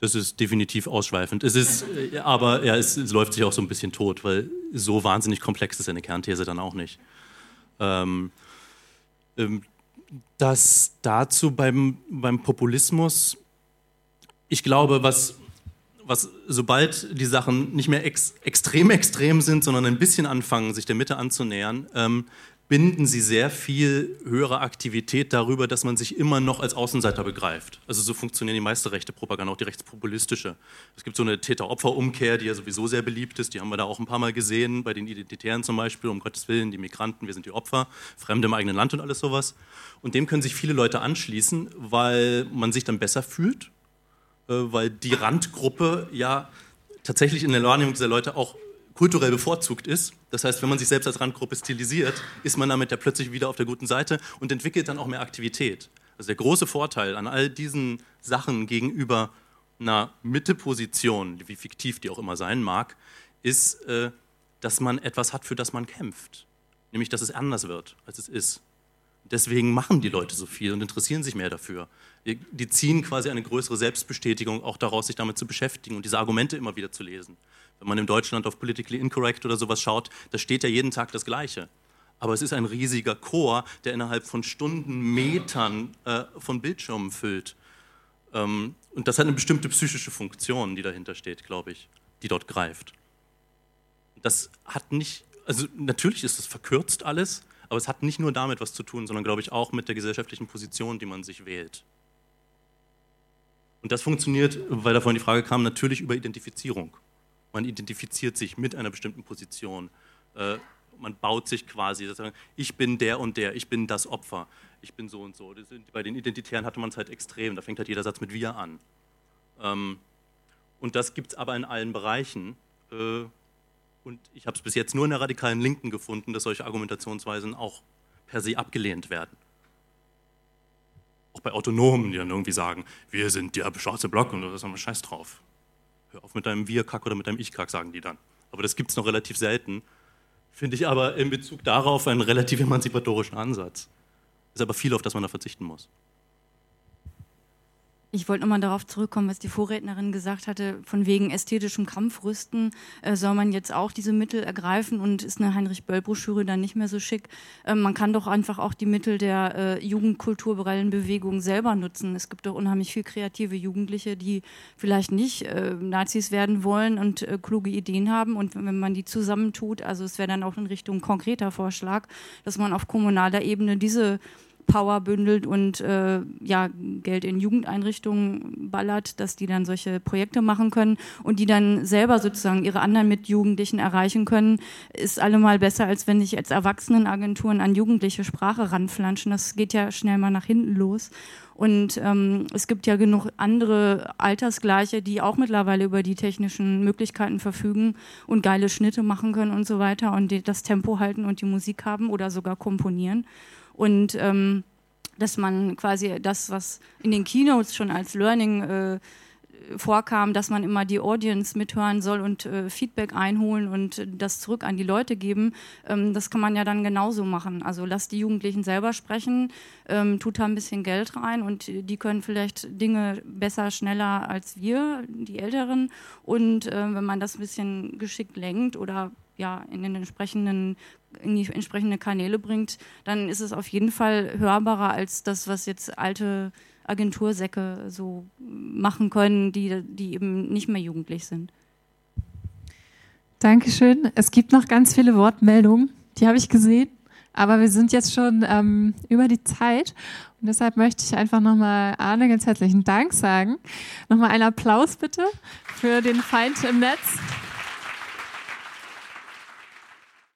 Das ist definitiv ausschweifend. Es ist, äh, aber ja, es, es läuft sich auch so ein bisschen tot, weil so wahnsinnig komplex ist eine Kernthese dann auch nicht. Ähm, ähm, das dazu beim, beim Populismus, ich glaube, was, was sobald die Sachen nicht mehr ex, extrem extrem sind, sondern ein bisschen anfangen, sich der Mitte anzunähern, ähm, binden sie sehr viel höhere Aktivität darüber, dass man sich immer noch als Außenseiter begreift. Also so funktionieren die meiste rechte Propaganda, auch die rechtspopulistische. Es gibt so eine Täter-Opfer-Umkehr, die ja sowieso sehr beliebt ist, die haben wir da auch ein paar Mal gesehen, bei den Identitären zum Beispiel, um Gottes Willen, die Migranten, wir sind die Opfer, Fremde im eigenen Land und alles sowas. Und dem können sich viele Leute anschließen, weil man sich dann besser fühlt, weil die Randgruppe ja tatsächlich in der Wahrnehmung dieser Leute auch kulturell bevorzugt ist. Das heißt, wenn man sich selbst als Randgruppe stilisiert, ist man damit ja plötzlich wieder auf der guten Seite und entwickelt dann auch mehr Aktivität. Also der große Vorteil an all diesen Sachen gegenüber einer Mitteposition, wie fiktiv die auch immer sein mag, ist, dass man etwas hat, für das man kämpft. Nämlich, dass es anders wird, als es ist. Deswegen machen die Leute so viel und interessieren sich mehr dafür. Die ziehen quasi eine größere Selbstbestätigung auch daraus, sich damit zu beschäftigen und diese Argumente immer wieder zu lesen. Wenn man in Deutschland auf Politically Incorrect oder sowas schaut, da steht ja jeden Tag das Gleiche. Aber es ist ein riesiger Chor, der innerhalb von Stunden, Metern äh, von Bildschirmen füllt. Ähm, und das hat eine bestimmte psychische Funktion, die dahinter steht, glaube ich, die dort greift. Das hat nicht, also natürlich ist das verkürzt alles, aber es hat nicht nur damit was zu tun, sondern glaube ich auch mit der gesellschaftlichen Position, die man sich wählt. Und das funktioniert, weil da vorhin die Frage kam, natürlich über Identifizierung. Man identifiziert sich mit einer bestimmten Position. Äh, man baut sich quasi, sozusagen, ich bin der und der, ich bin das Opfer, ich bin so und so. Das sind, bei den Identitären hatte man es halt extrem, da fängt halt jeder Satz mit wir an. Ähm, und das gibt es aber in allen Bereichen. Äh, und ich habe es bis jetzt nur in der radikalen Linken gefunden, dass solche Argumentationsweisen auch per se abgelehnt werden. Auch bei Autonomen, die dann irgendwie sagen, wir sind der schwarze Block und da ist ein Scheiß drauf. Hör auf mit deinem Wir-Kack oder mit deinem Ich-Kack, sagen die dann. Aber das gibt es noch relativ selten. Finde ich aber in Bezug darauf einen relativ emanzipatorischen Ansatz. Ist aber viel, auf das man da verzichten muss. Ich wollte nochmal darauf zurückkommen, was die Vorrednerin gesagt hatte, von wegen ästhetischem Kampfrüsten äh, soll man jetzt auch diese Mittel ergreifen und ist eine Heinrich-Böll-Broschüre dann nicht mehr so schick. Äh, man kann doch einfach auch die Mittel der äh, jugendkulturellen Bewegung selber nutzen. Es gibt doch unheimlich viel kreative Jugendliche, die vielleicht nicht äh, Nazis werden wollen und äh, kluge Ideen haben. Und wenn man die zusammentut, also es wäre dann auch in Richtung konkreter Vorschlag, dass man auf kommunaler Ebene diese Power bündelt und äh, ja, Geld in Jugendeinrichtungen ballert, dass die dann solche Projekte machen können und die dann selber sozusagen ihre anderen Mitjugendlichen erreichen können, ist allemal besser, als wenn sich jetzt Erwachsenenagenturen an jugendliche Sprache ranflanschen. Das geht ja schnell mal nach hinten los. Und ähm, es gibt ja genug andere Altersgleiche, die auch mittlerweile über die technischen Möglichkeiten verfügen und geile Schnitte machen können und so weiter und die das Tempo halten und die Musik haben oder sogar komponieren. Und ähm, dass man quasi das, was in den Keynotes schon als Learning äh, vorkam, dass man immer die Audience mithören soll und äh, Feedback einholen und das zurück an die Leute geben, ähm, das kann man ja dann genauso machen. Also lasst die Jugendlichen selber sprechen, ähm, tut da ein bisschen Geld rein und die können vielleicht Dinge besser, schneller als wir, die Älteren. Und äh, wenn man das ein bisschen geschickt lenkt oder ja, in den entsprechenden in die entsprechenden Kanäle bringt, dann ist es auf jeden Fall hörbarer als das, was jetzt alte Agentursäcke so machen können, die, die eben nicht mehr jugendlich sind. Dankeschön. Es gibt noch ganz viele Wortmeldungen, die habe ich gesehen, aber wir sind jetzt schon ähm, über die Zeit und deshalb möchte ich einfach nochmal Arne ganz herzlichen Dank sagen. Nochmal einen Applaus bitte für den Feind im Netz.